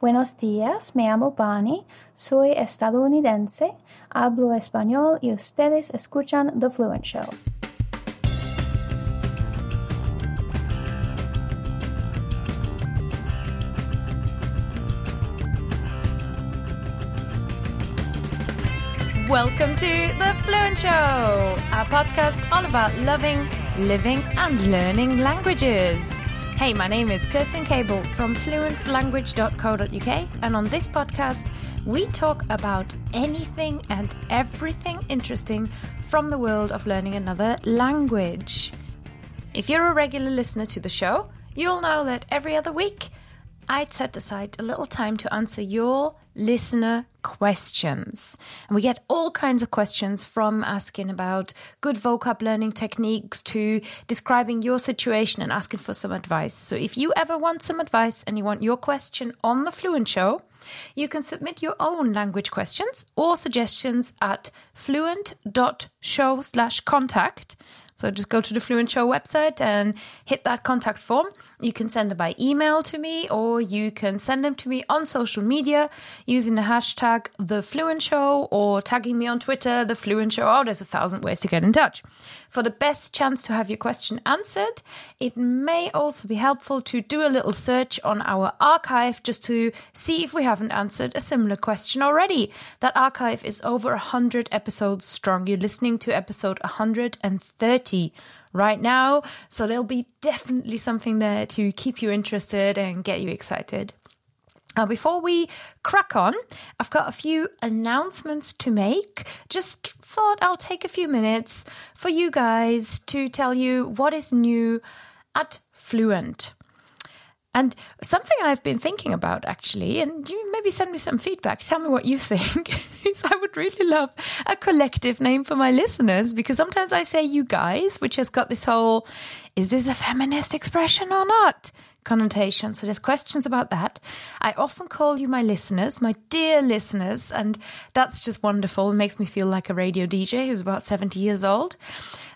Buenos días, me llamo Bonnie, soy estadounidense, hablo español y ustedes escuchan The Fluent Show. Welcome to The Fluent Show, a podcast all about loving, living and learning languages. Hey, my name is Kirsten Cable from fluentlanguage.co.uk, and on this podcast, we talk about anything and everything interesting from the world of learning another language. If you're a regular listener to the show, you'll know that every other week, I set aside a little time to answer your listener questions. And we get all kinds of questions, from asking about good vocab learning techniques to describing your situation and asking for some advice. So if you ever want some advice and you want your question on The Fluent Show, you can submit your own language questions or suggestions at fluent.show/contact. So just go to the Fluent Show website and hit that contact form. You can send them by email to me, or you can send them to me on social media using the hashtag #TheFluentShow or tagging me on Twitter, #TheFluentShow. Oh, there's 1,000 ways to get in touch. For the best chance to have your question answered, it may also be helpful to do a little search on our archive just to see if we haven't answered a similar question already. That archive is over 100 episodes strong. You're listening to episode 130. Right now, so there'll be definitely something there to keep you interested and get you excited. Now, before we crack on, I've got a few announcements to make. Just thought I'll take a few minutes for you guys to tell you what is new at Fluent. And something I've been thinking about, actually, and you maybe send me some feedback, tell me what you think, is I would really love a collective name for my listeners, because sometimes I say you guys, which has got this whole, is this a feminist expression or not, connotation. So there's questions about that. I often call you my listeners, my dear listeners, and that's just wonderful. It makes me feel like a radio DJ who's about 70 years old.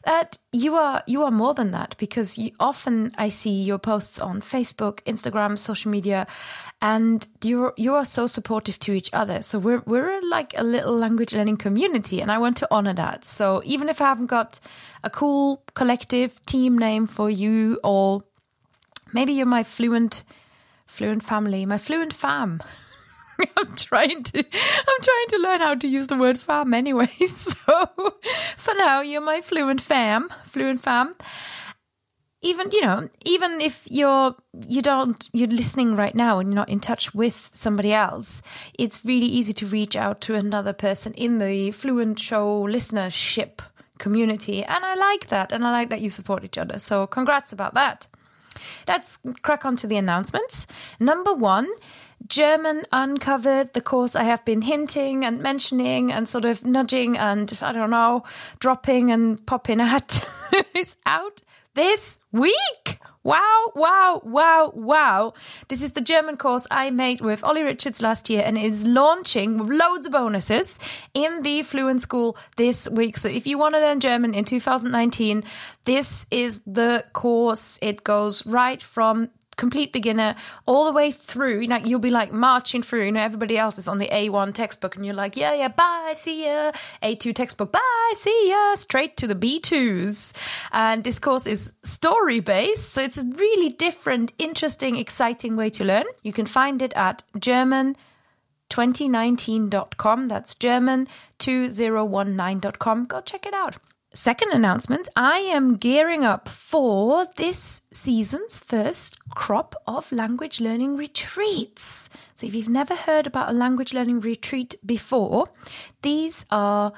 But you are more than that, because often I see your posts on Facebook, Instagram, social media, and you are so supportive to each other. So we're like a little language learning community, and I want to honor that. So even if I haven't got a cool collective team name for you all, maybe you're my fluent family, my fluent fam. I'm trying to learn how to use the word fam anyway. So for now, you're my fluent fam. Even if you're listening right now and you're not in touch with somebody else, it's really easy to reach out to another person in the Fluent Show listenership community. And I like that. And I like that you support each other. So congrats about that. Let's crack on to the announcements. Number one, German Uncovered, the course I have been hinting and mentioning and sort of nudging and, I don't know, dropping and popping at, is out this week. Wow, wow, wow, wow. This is the German course I made with Ollie Richards last year, and is launching with loads of bonuses in the Fluent School this week. So if you want to learn German in 2019, this is the course. It goes right from complete beginner all the way through. You know, you'll be like marching through. You know, everybody else is on the A1 textbook and you're like, yeah, bye, see ya. A2 textbook, bye, see ya. Straight to the B2s. And this course is story-based, so it's a really different, interesting, exciting way to learn. You can find it at German2019.com. That's German2019.com. Go check it out. Second announcement, I am gearing up for this season's first crop of language learning retreats. So if you've never heard about a language learning retreat before, these are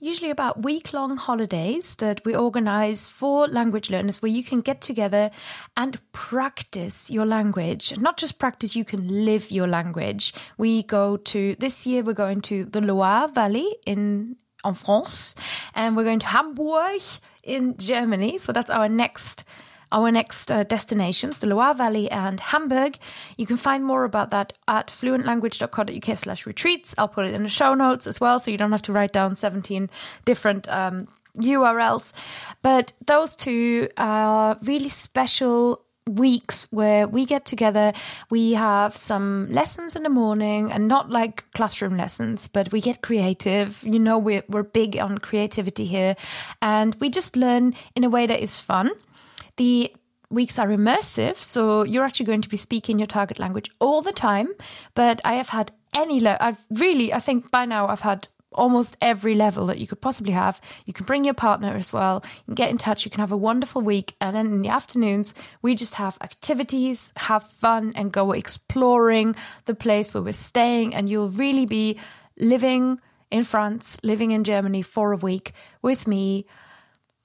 usually about week-long holidays that we organise for language learners, where you can get together and practice your language. And not just practice, you can live your language. This year we're going to the Loire Valley in France, and we're going to Hamburg in Germany. So that's our next destinations, the Loire Valley and Hamburg. You can find more about that at fluentlanguage.co.uk/retreats. I'll put it in the show notes as well, so you don't have to write down 17 different URLs. But those two are really special weeks where we get together. We have some lessons in the morning, and not like classroom lessons, but we get creative. You know, we're big on creativity here, and we just learn in a way that is fun. The weeks are immersive, so you're actually going to be speaking your target language all the time. But I have had I think by now I've had almost every level that you could possibly have. You can bring your partner as well. You can get in touch. You can have a wonderful week. And then in the afternoons, we just have activities, have fun, and go exploring the place where we're staying. And you'll really be living in France, living in Germany for a week with me,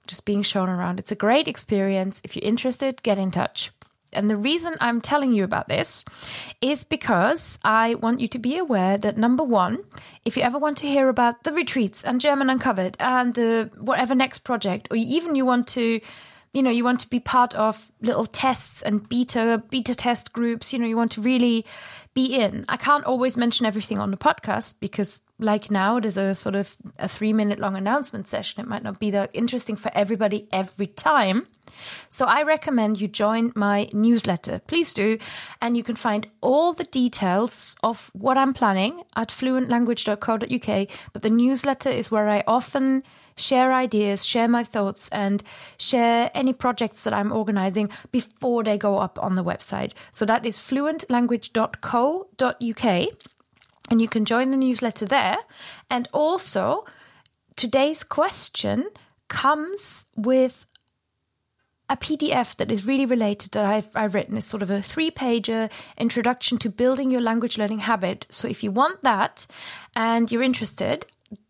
just being shown around. It's a great experience. If you're interested, get in touch. And the reason I'm telling you about this is because I want you to be aware that, number one, if you ever want to hear about the retreats and German Uncovered and the whatever next project, or even you want to be part of little tests and beta test groups, you want to really be in. I can't always mention everything on the podcast because, like now, there's a sort of a 3-minute long announcement session. It might not be that interesting for everybody every time. So I recommend you join my newsletter. Please do. And you can find all the details of what I'm planning at fluentlanguage.co.uk. But the newsletter is where I often share ideas, share my thoughts, and share any projects that I'm organizing before they go up on the website. So that is fluentlanguage.co.uk. And you can join the newsletter there. And also, today's question comes with a PDF that is really related that I've written. It's sort of a 3-pager introduction to building your language learning habit. So if you want that and you're interested,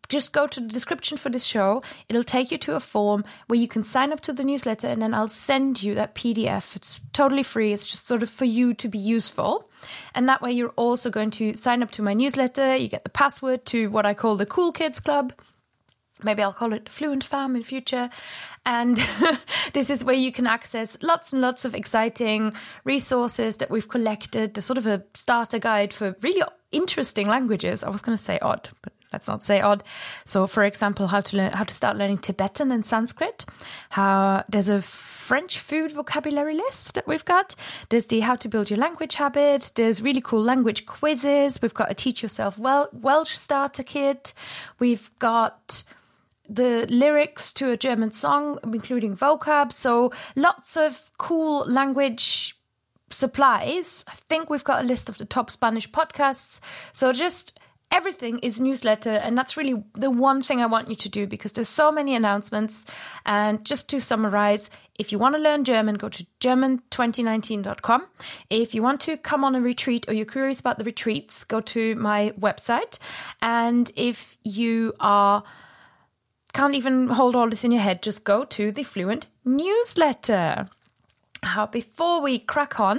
just go to the description for this show. It'll take you to a form where you can sign up to the newsletter, and then I'll send you that PDF. It's totally free. It's just sort of for you to be useful. And that way you're also going to sign up to my newsletter. You get the password to what I call the Cool Kids Club. Maybe I'll call it Fluent Fam in future. And this is where you can access lots and lots of exciting resources that we've collected. There's sort of a starter guide for really interesting languages. I was going to say odd, but let's not say odd. So, for example, how to start learning Tibetan and Sanskrit. There's a French food vocabulary list that we've got. There's the how to build your language habit. There's really cool language quizzes. We've got a teach yourself Welsh starter kit. We've got the lyrics to a German song, including vocab. So lots of cool language supplies. I think we've got a list of the top Spanish podcasts. So just everything is newsletter, and that's really the one thing I want you to do because there's so many announcements. And just to summarize, if you want to learn German, go to german2019.com. If you want to come on a retreat or you're curious about the retreats, go to my website. And if you can't even hold all this in your head, just go to the Fluent newsletter. Before we crack on,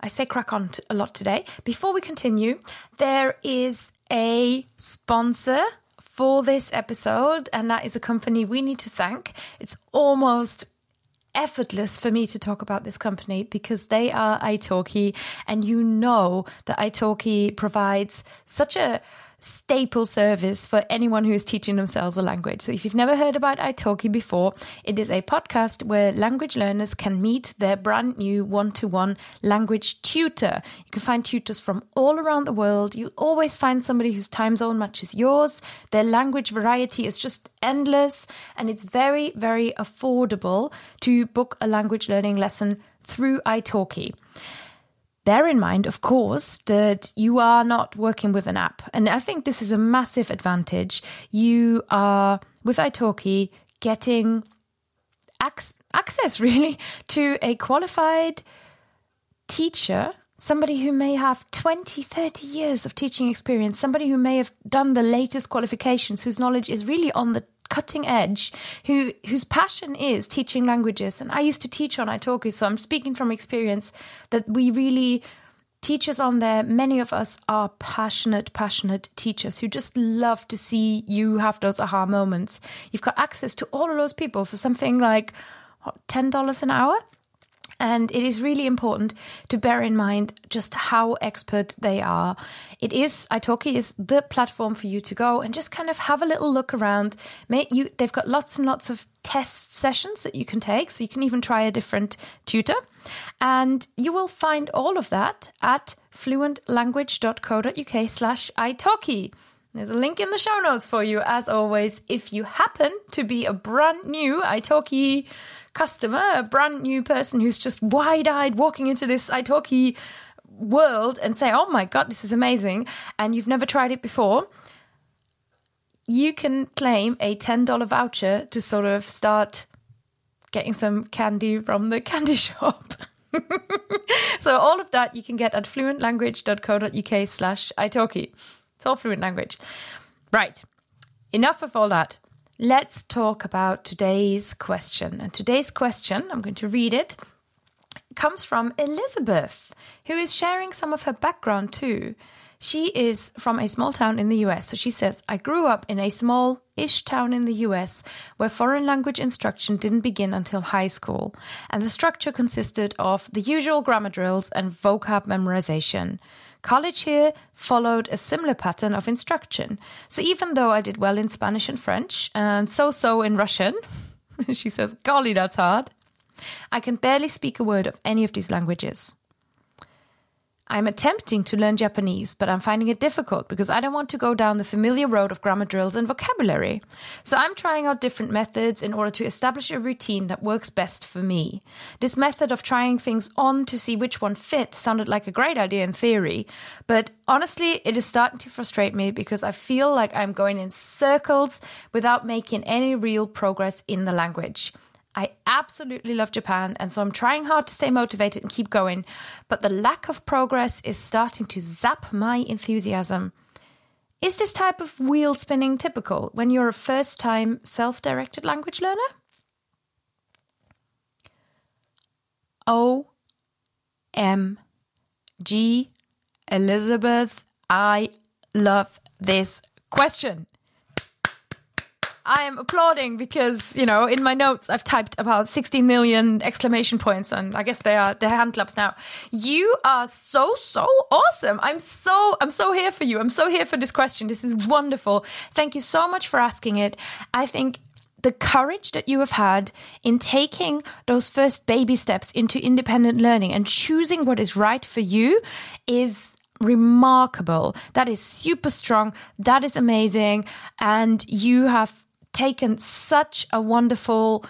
I say crack on a lot today. Before we continue, there is a sponsor for this episode, and that is a company we need to thank. It's almost effortless for me to talk about this company because they are iTalki, and you know that iTalki provides such a staple service for anyone who is teaching themselves a language. So if you've never heard about iTalki before, it is a podcast where language learners can meet their brand new one-to-one language tutor. You can find tutors from all around the world. You'll always find somebody whose time zone matches yours. Their language variety is just endless, and it's very, very affordable to book a language learning lesson through iTalki. Bear in mind, of course, that you are not working with an app. And I think this is a massive advantage. You are, with iTalki, getting access, really, to a qualified teacher, somebody who may have 20, 30 years of teaching experience, somebody who may have done the latest qualifications, whose knowledge is really on the cutting edge, whose passion is teaching languages. And I used to teach on iTalki, so I'm speaking from experience that we really, teachers on there, many of us are passionate teachers who just love to see you have those aha moments. You've got access to all of those people for something like $10 an hour. And it is really important to bear in mind just how expert they are. It is, iTalki is the platform for you to go and just kind of have a little look around. They've got lots and lots of test sessions that you can take, so you can even try a different tutor. And you will find all of that at fluentlanguage.co.uk/italki. There's a link in the show notes for you, as always. If you happen to be a brand new iTalki customer, a brand new person who's just wide-eyed walking into this iTalki world and say, oh my God, this is amazing, and you've never tried it before, you can claim a $10 voucher to sort of start getting some candy from the candy shop. So all of that you can get at fluentlanguage.co.uk/italki. It's all fluent language. Right, enough of all that. Let's talk about today's question. And today's question, I'm going to read it, comes from Elizabeth, who is sharing some of her background too. She is from a small town in the US. So she says, I grew up in a small-ish town in the US where foreign language instruction didn't begin until high school. And the structure consisted of the usual grammar drills and vocab memorization. College here followed a similar pattern of instruction. So even though I did well in Spanish and French and so-so in Russian, she says, golly, that's hard, I can barely speak a word of any of these languages. I'm attempting to learn Japanese, but I'm finding it difficult because I don't want to go down the familiar road of grammar drills and vocabulary. So I'm trying out different methods in order to establish a routine that works best for me. This method of trying things on to see which one fit sounded like a great idea in theory, but honestly, it is starting to frustrate me because I feel like I'm going in circles without making any real progress in the language. I absolutely love Japan, and so I'm trying hard to stay motivated and keep going, but the lack of progress is starting to zap my enthusiasm. Is this type of wheel spinning typical when you're a first-time self-directed language learner? OMG, Elizabeth, I love this question. I am applauding because, you know, in my notes, I've typed about 16 million exclamation points, and I guess they're hand claps now. You are so awesome. I'm so here for you. I'm so here for this question. This is wonderful. Thank you so much for asking it. I think the courage that you have had in taking those first baby steps into independent learning and choosing what is right for you is remarkable. That is super strong. That is amazing. And you have taken such a wonderful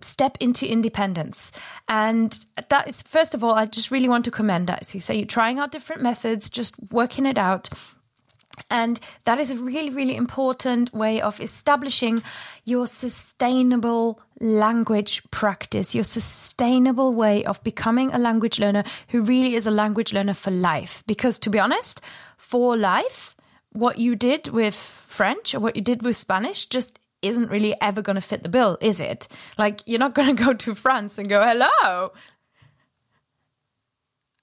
step into independence. And that is, first of all, I just really want to commend that. So you say you're trying out different methods, just working it out. And that is a really, really important way of establishing your sustainable language practice, your sustainable way of becoming a language learner who really is a language learner for life. Because to be honest, for life, what you did with French or what you did with Spanish just isn't really ever going to fit the bill, is it? Like, you're not going to go to France and go, hello,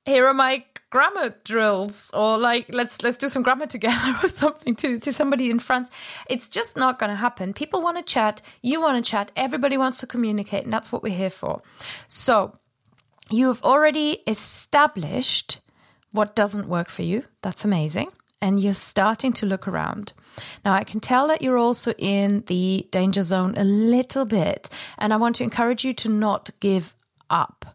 here are my grammar drills, or like, let's do some grammar together or something to somebody in France. It's just not going to happen. People want to chat. You want to chat. Everybody wants to communicate, and that's what we're here for. So you have already established what doesn't work for you. That's amazing. And you're starting to look around. Now, I can tell that you're also in the danger zone a little bit, and I want to encourage you to not give up.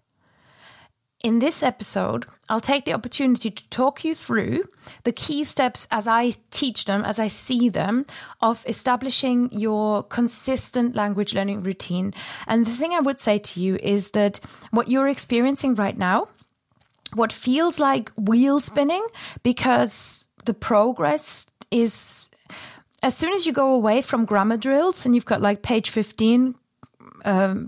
In this episode, I'll take the opportunity to talk you through the key steps as I teach them, as I see them, of establishing your consistent language learning routine. And the thing I would say to you is that what you're experiencing right now, what feels like wheel spinning, because the progress is, as soon as you go away from grammar drills and you've got like page 15,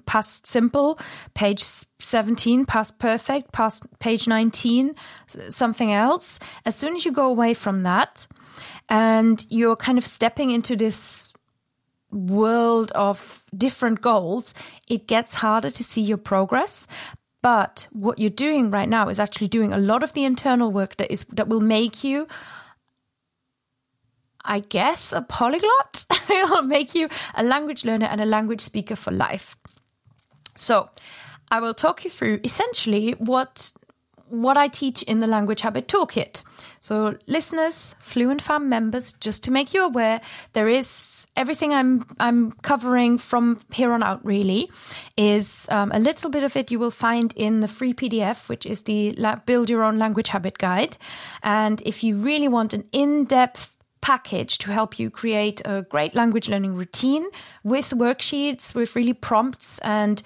past simple, page 17, past perfect, past page 19, something else. As soon as you go away from that and you're kind of stepping into this world of different goals, it gets harder to see your progress. But what you're doing right now is actually doing a lot of the internal work that will make you, I guess, a polyglot. It'll make you a language learner and a language speaker for life. So I will talk you through essentially what I teach in the Language Habit Toolkit. So listeners, Fluent Fam members, just to make you aware, there is everything I'm covering from here on out really is a little bit of it you will find in the free PDF, which is the Build Your Own Language Habit Guide. And if you really want an in-depth package to help you create a great language learning routine with worksheets, with really prompts and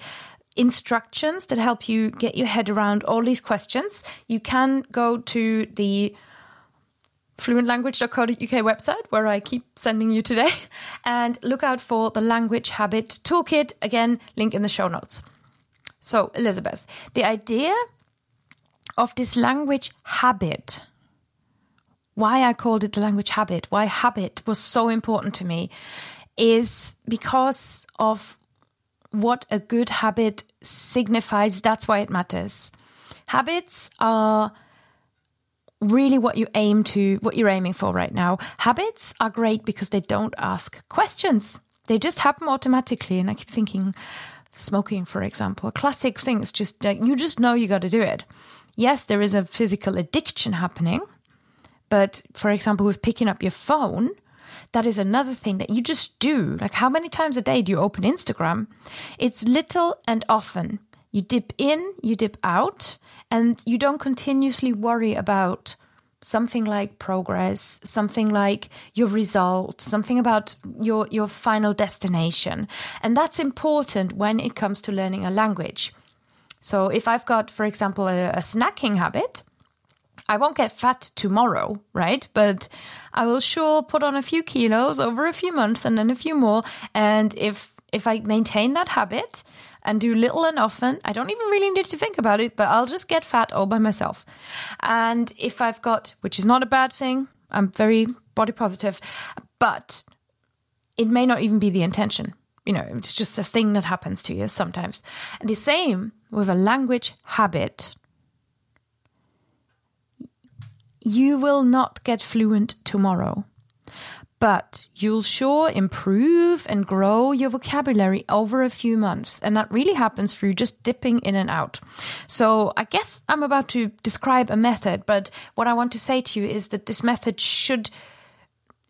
instructions that help you get your head around all these questions, you can go to the fluentlanguage.co.uk website, where I keep sending you today, and look out for the Language Habit Toolkit. Again, link in the show notes. So, Elizabeth, the idea of this language habit, why I called it the language habit, why habit was so important to me, is because of what a good habit signifies. That's why it matters. Habits are really what you're aiming for right now. Habits are great because they don't ask questions. They just happen automatically. And I keep thinking smoking, for example, classic things, just like, you just know you got to do it. Yes, there is a physical addiction happening. But for example, with picking up your phone, that is another thing that you just do. Like, how many times a day do you open Instagram? It's little and often. You dip in, you dip out, and you don't continuously worry about something like progress, something like your result, something about your final destination. And that's important when it comes to learning a language. So if I've got, for example, a snacking habit, I won't get fat tomorrow, right? But I will sure put on a few kilos over a few months and then a few more. And if I maintain that habit and do little and often, I don't even really need to think about it, but I'll just get fat all by myself. And if I've got, which is not a bad thing, I'm very body positive, but it may not even be the intention. You know, it's just a thing that happens to you sometimes. And the same with a language habit. You will not get fluent tomorrow, but you'll sure improve and grow your vocabulary over a few months. And that really happens through just dipping in and out. So I guess I'm about to describe a method, but what I want to say to you is that this method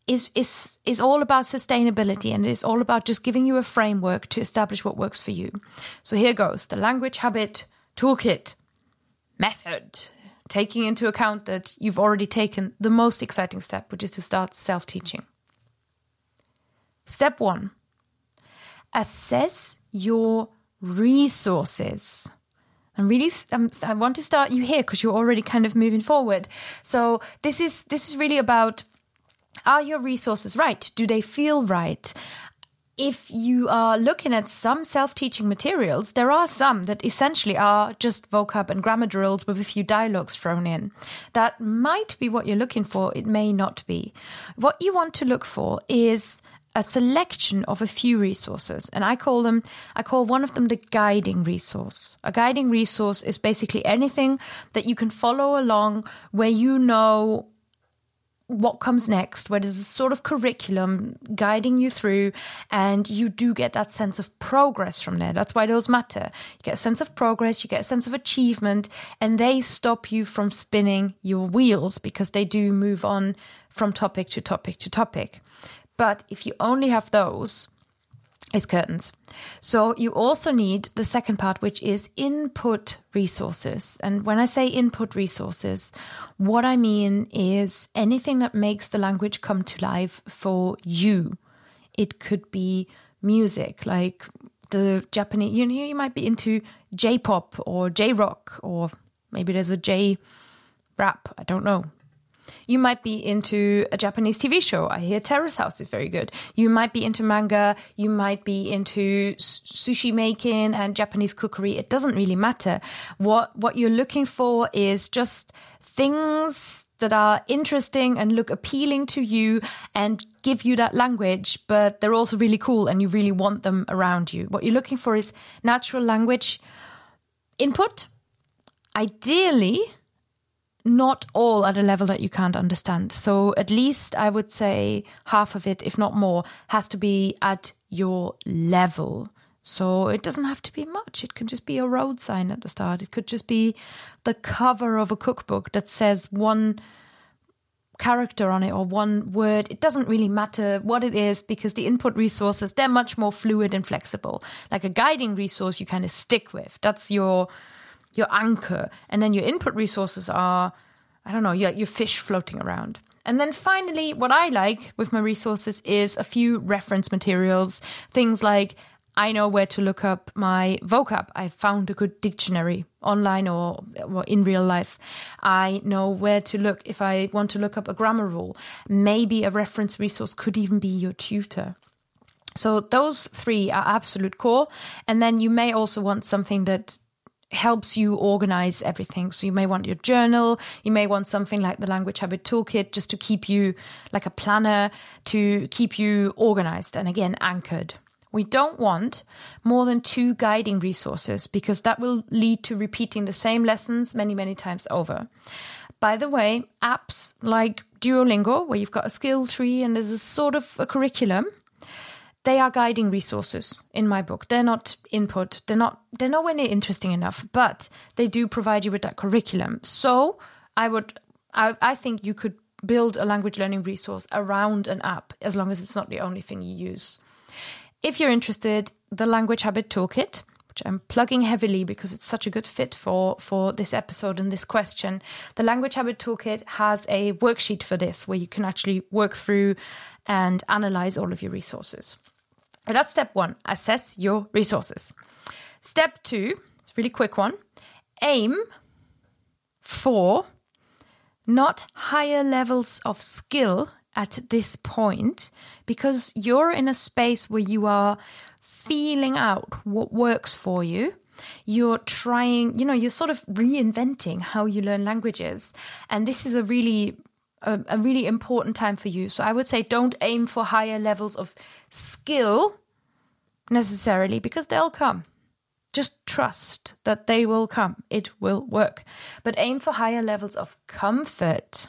is all about sustainability, and it's all about just giving you a framework to establish what works for you. So here goes the Language Habit Toolkit method. Taking into account that you've already taken the most exciting step, which is to start self-teaching. Step 1, assess your resources. And really, I want to start you here because you're already kind of moving forward. So this is really about, are your resources right? Do they feel right? If you are looking at some self-teaching materials, there are some that essentially are just vocab and grammar drills with a few dialogues thrown in. That might be what you're looking for. It may not be. What you want to look for is a selection of a few resources. And I call one of them the guiding resource. A guiding resource is basically anything that you can follow along where you know what comes next, where there's a sort of curriculum guiding you through, and you do get that sense of progress from there. That's why those matter. You get a sense of progress, you get a sense of achievement, and they stop you from spinning your wheels because they do move on from topic to topic to topic. But if you only have those, it's curtains. So you also need the second part, which is input resources. And when I say input resources, what I mean is anything that makes the language come to life for you. It could be music, like the Japanese, you know, you might be into J-pop or J-rock, or maybe there's a J-rap, I don't know. You might be into a Japanese TV show. I hear Terrace House is very good. You might be into manga. You might be into sushi making and Japanese cookery. It doesn't really matter. What you're looking for is just things that are interesting and look appealing to you and give you that language, but they're also really cool and you really want them around you. What you're looking for is natural language input. Ideally, not all at a level that you can't understand. So at least I would say half of it, if not more, has to be at your level. So it doesn't have to be much. It can just be a road sign at the start. It could just be the cover of a cookbook that says one character on it or one word. It doesn't really matter what it is, because the input resources, they're much more fluid and flexible. Like a guiding resource you kind of stick with. That's your anchor. And then your input resources are, I don't know, your fish floating around. And then finally, what I like with my resources is a few reference materials. Things like, I know where to look up my vocab. I found a good dictionary online or in real life. I know where to look if I want to look up a grammar rule. Maybe a reference resource could even be your tutor. So those three are absolute core. And then you may also want something that helps you organize everything. So you may want your journal, you may want something like the Language Habit Toolkit, just to keep you like a planner, to keep you organized and again anchored. We don't want more than 2 guiding resources, because that will lead to repeating the same lessons many, many times over. By the way, apps like Duolingo, where you've got a skill tree and there's a sort of a curriculum, they are guiding resources in my book. They're not input. They're nowhere near interesting enough, but they do provide you with that curriculum. So I think you could build a language learning resource around an app, as long as it's not the only thing you use. If you're interested, the Language Habit Toolkit, which I'm plugging heavily because it's such a good fit for this episode and this question. The Language Habit Toolkit has a worksheet for this, where you can actually work through and analyze all of your resources. And that's step 1, assess your resources. Step 2, it's a really quick one, aim for not higher levels of skill at this point, because you're in a space where you are feeling out what works for you. You're trying, you're sort of reinventing how you learn languages. And this is a really important time for you. So I would say don't aim for higher levels of skill necessarily, because they'll come. Just trust that they will come. It will work. But aim for higher levels of comfort.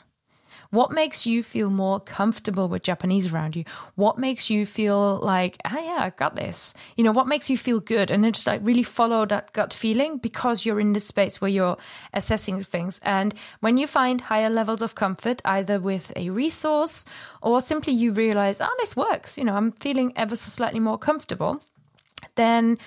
What makes you feel more comfortable with Japanese around you? What makes you feel like, I got this? What makes you feel good? And then just like really follow that gut feeling, because you're in this space where you're assessing things. And when you find higher levels of comfort, either with a resource or simply you realize, this works. I'm feeling ever so slightly more comfortable. Then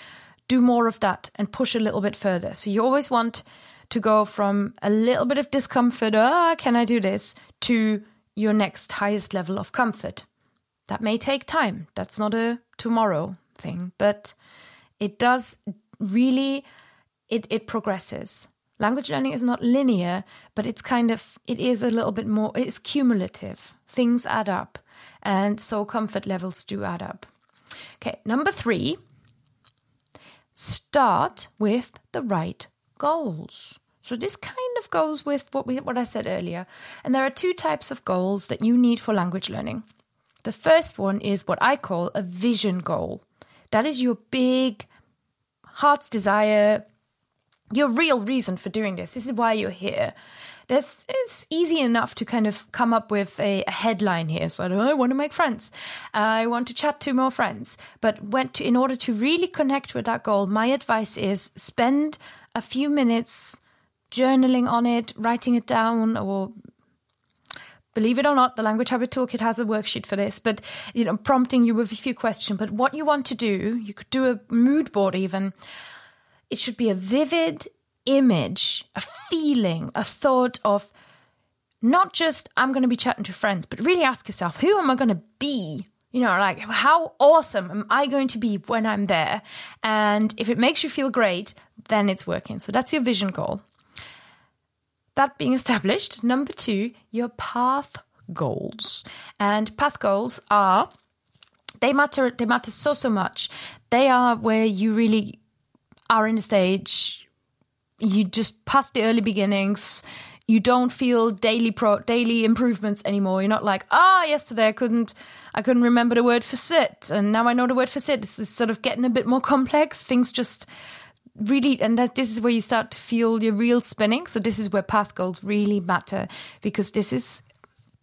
do more of that and push a little bit further. So you always want to go from a little bit of discomfort, can I do this, to your next highest level of comfort. That may take time. That's not a tomorrow thing, but it does really, it progresses. Language learning is not linear, but it is a little bit more, it's cumulative. Things add up, and so comfort levels do add up. Okay, number 3, start with the right goals. So this kind of goes with what I said earlier. And there are 2 types of goals that you need for language learning. The first one is what I call a vision goal. That is your big heart's desire, your real reason for doing this. This is why you're here. It's easy enough to kind of come up with a headline here. So I want to make friends. I want to chat to more friends. But in order to really connect with that goal, my advice is spend a few minutes journaling on it, writing it down, or believe it or not, the Language Habit Toolkit has a worksheet for this, but prompting you with a few questions. But what you want to do, you could do a mood board even. It should be a vivid image, a feeling, a thought of not just I'm going to be chatting to friends, but really ask yourself, who am I going to be? Like how awesome am I going to be when I'm there? And if it makes you feel great, then it's working. So that's your vision goal. That being established, number 2, your path goals. And path goals are, they matter so much. They are where you really are in the stage, you just passed the early beginnings, you don't feel daily improvements anymore. You're not like, yesterday I couldn't remember the word for sit, and now I know the word for sit. This is sort of getting a bit more complex. Things just really, and this is where you start to feel your real spinning. So this is where path goals really matter, because this is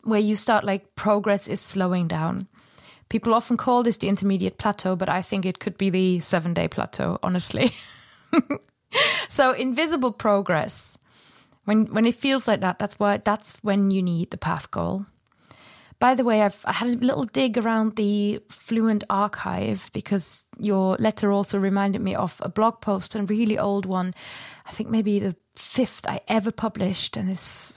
where you start, like, progress is slowing down. People often call this the intermediate plateau, but I think it could be the 7-day plateau, honestly. So invisible progress, when it feels like that, that's when you need the PATH goal. By the way, I had a little dig around the Fluent archive because your letter also reminded me of a blog post, and really old one. I think maybe the 5th I ever published, and it's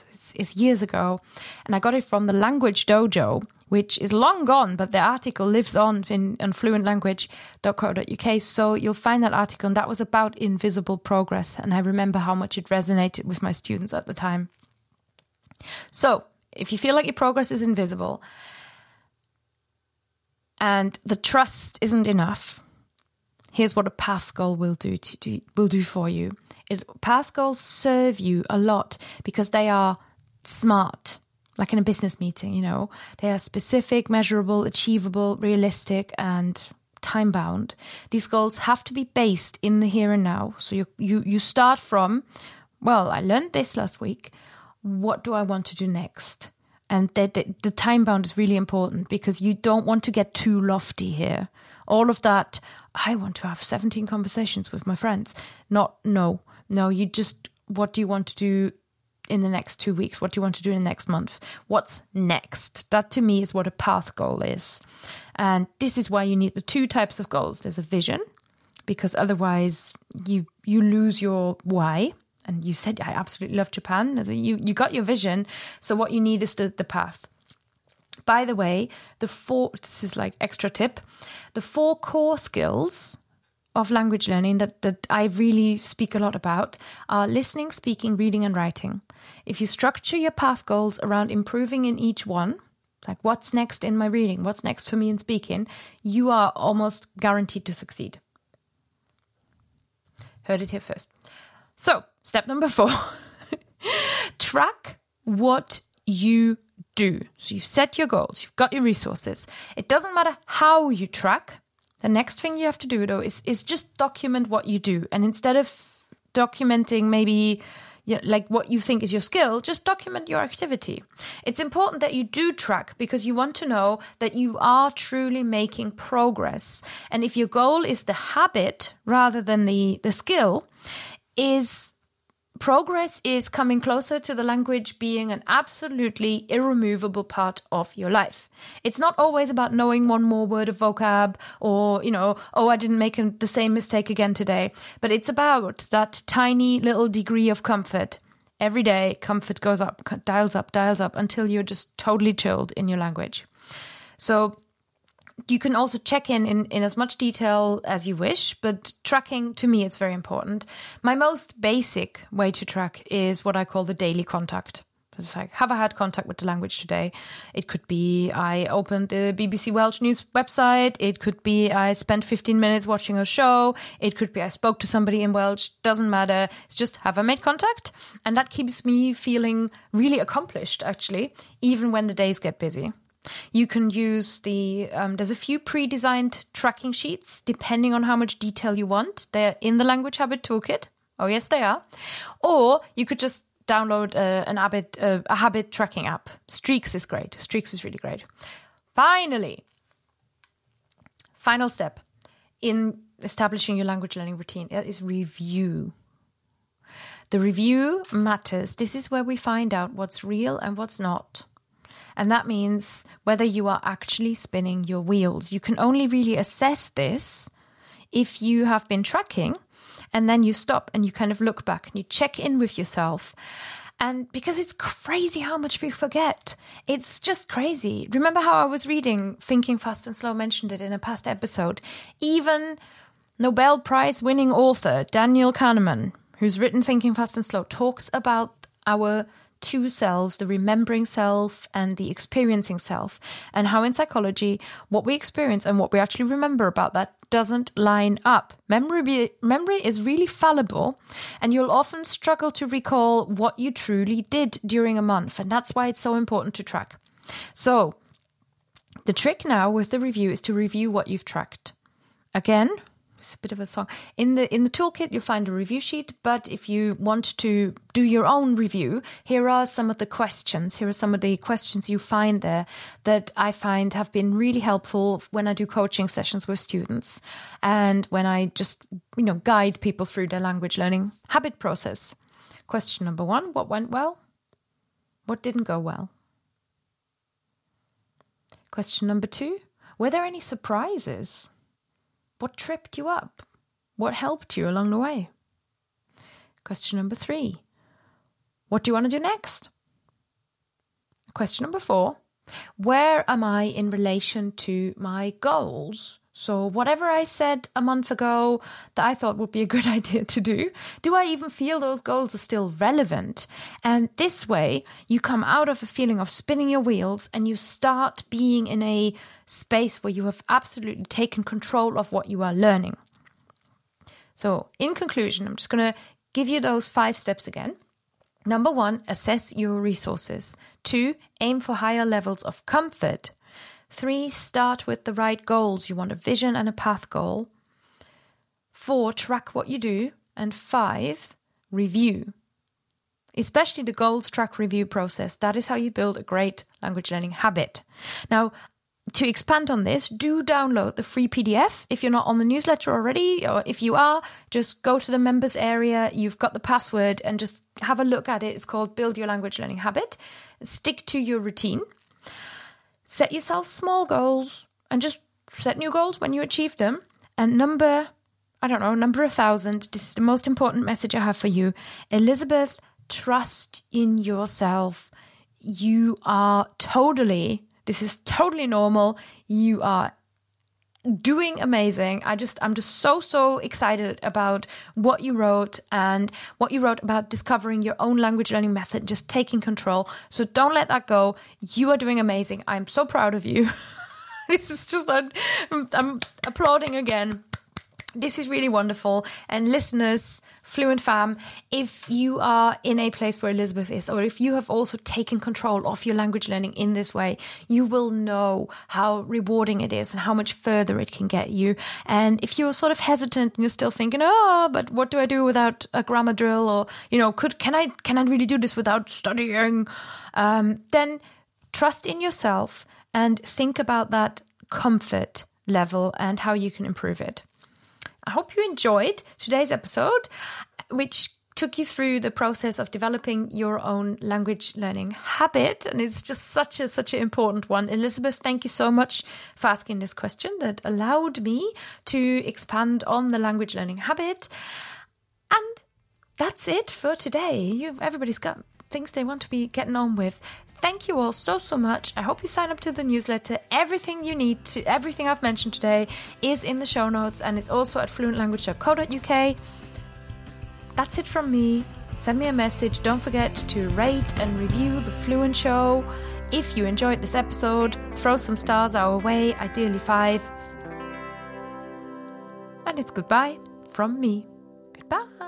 years ago. And I got it from the Language Dojo, which is long gone, but the article lives on fluentlanguage.co.uk. So you'll find that article, and that was about invisible progress. And I remember how much it resonated with my students at the time. So if you feel like your progress is invisible and the trust isn't enough, here's what a PATH goal will do for you. PATH goals serve you a lot because they are smart, like in a business meeting, you know. They are specific, measurable, achievable, realistic, and time-bound. These goals have to be based in the here and now. So you start from, well, I learned this last week. What do I want to do next? And the time bound is really important because you don't want to get too lofty here. All of that, I want to have 17 conversations with my friends. No, you just, what do you want to do in the next 2 weeks? What do you want to do in the next month? What's next? That to me is what a PATH goal is. And this is why you need the two types of goals. There's a vision, because otherwise you lose your why. And you said, I absolutely love Japan. You got your vision. So what you need is the PATH. By the way, this is like extra tip, the 4 core skills of language learning that I really speak a lot about are listening, speaking, reading, and writing. If you structure your PATH goals around improving in each one, like what's next in my reading, what's next for me in speaking, you are almost guaranteed to succeed. Heard it here first. So, step number 4, track what you do. So you've set your goals, you've got your resources. It doesn't matter how you track. The next thing you have to do, though, is just document what you do. And instead of documenting maybe like what you think is your skill, just document your activity. It's important that you do track because you want to know that you are truly making progress. And if your goal is the habit rather than the skill, progress is coming closer to the language being an absolutely irremovable part of your life. It's not always about knowing one more word of vocab or, I didn't make the same mistake again today. But it's about that tiny little degree of comfort. Every day, comfort goes up, dials up until you're just totally chilled in your language. So you can also check in as much detail as you wish, but tracking, to me, it's very important. My most basic way to track is what I call the daily contact. It's like, have I had contact with the language today? It could be I opened the BBC Welsh news website. It could be I spent 15 minutes watching a show. It could be I spoke to somebody in Welsh. Doesn't matter. It's just, have I made contact? And that keeps me feeling really accomplished, actually, even when the days get busy. You can use there's a few pre-designed tracking sheets, depending on how much detail you want. They're in the Language Habit Toolkit. Oh, yes, they are. Or you could just download a habit tracking app. Streaks is great. Streaks is really great. Finally, final step in establishing your language learning routine is review. The review matters. This is where we find out what's real and what's not. And that means whether you are actually spinning your wheels. You can only really assess this if you have been tracking, and then you stop and you kind of look back and you check in with yourself. And because it's crazy how much we forget, it's just crazy. Remember how I was reading Thinking Fast and Slow mentioned it in a past episode. Even Nobel Prize winning author Daniel Kahneman, who's written Thinking Fast and Slow, talks about our two selves, the remembering self and the experiencing self, and how in psychology what we experience and what we actually remember about that doesn't line up. Memory is really fallible, and you'll often struggle to recall what you truly did during a month, and that's why it's so important to track. So the trick now with the review is to review what you've tracked. Again, It's a bit of a song. In the toolkit, you'll find a review sheet, but if you want to do your own review, here are some of the questions. Here are some of the questions you find there that I find have been really helpful when I do coaching sessions with students and when I just, you know, guide people through their language learning habit process. Question number one, what went well? What didn't go well? Question number two, were there any surprises? What tripped you up? What helped you along the way? Question number three, what do you want to do next? Question number four, where am I in relation to my goals? So whatever I said a month ago that I thought would be a good idea to do, do I even feel those goals are still relevant? And this way, you come out of a feeling of spinning your wheels and you start being in a space where you have absolutely taken control of what you are learning. So in conclusion, I'm just going to give you those 5 steps again. Number 1, assess your resources. 2, aim for higher levels of comfort. 3, start with the right goals. You want a vision and a path goal. 4, track what you do. And 5, review. Especially the goals track review process. That is how you build a great language learning habit. Now, to expand on this, do download the free PDF. If you're not on the newsletter already, or if you are, just go to the members area. You've got the password and just have a look at it. It's called Build Your Language Learning Habit. Stick to your routine. Set yourself small goals and just set new goals when you achieve them. And number 1,000, this is the most important message I have for you. Elizabeth, trust in yourself. You are this is totally normal. You are doing amazing. I'm just so excited about what you wrote and what you wrote about discovering your own language learning method, just taking control. So don't let that go. You are doing amazing. I'm so proud of you. This is just, I'm applauding again. This is really wonderful. And listeners, Fluent Fam, if you are in a place where Elizabeth is, or if you have also taken control of your language learning in this way, you will know how rewarding it is and how much further it can get you. And if you're sort of hesitant and you're still thinking, but what do I do without a grammar drill? Or, you know, can I really do this without studying? Then trust in yourself and think about that comfort level and how you can improve it. I hope you enjoyed today's episode, which took you through the process of developing your own language learning habit. And it's just such an important one. Elizabeth, thank you so much for asking this question that allowed me to expand on the language learning habit. And that's it for today. Everybody's got things they want to be getting on with. Thank you all so much. I hope you sign up to the newsletter. Everything I've mentioned today is in the show notes and it's also at fluentlanguage.co.uk. That's it from me. Send me a message. Don't forget to rate and review the Fluent Show. If you enjoyed this episode, throw some stars our way, ideally 5. And it's goodbye from me. Goodbye.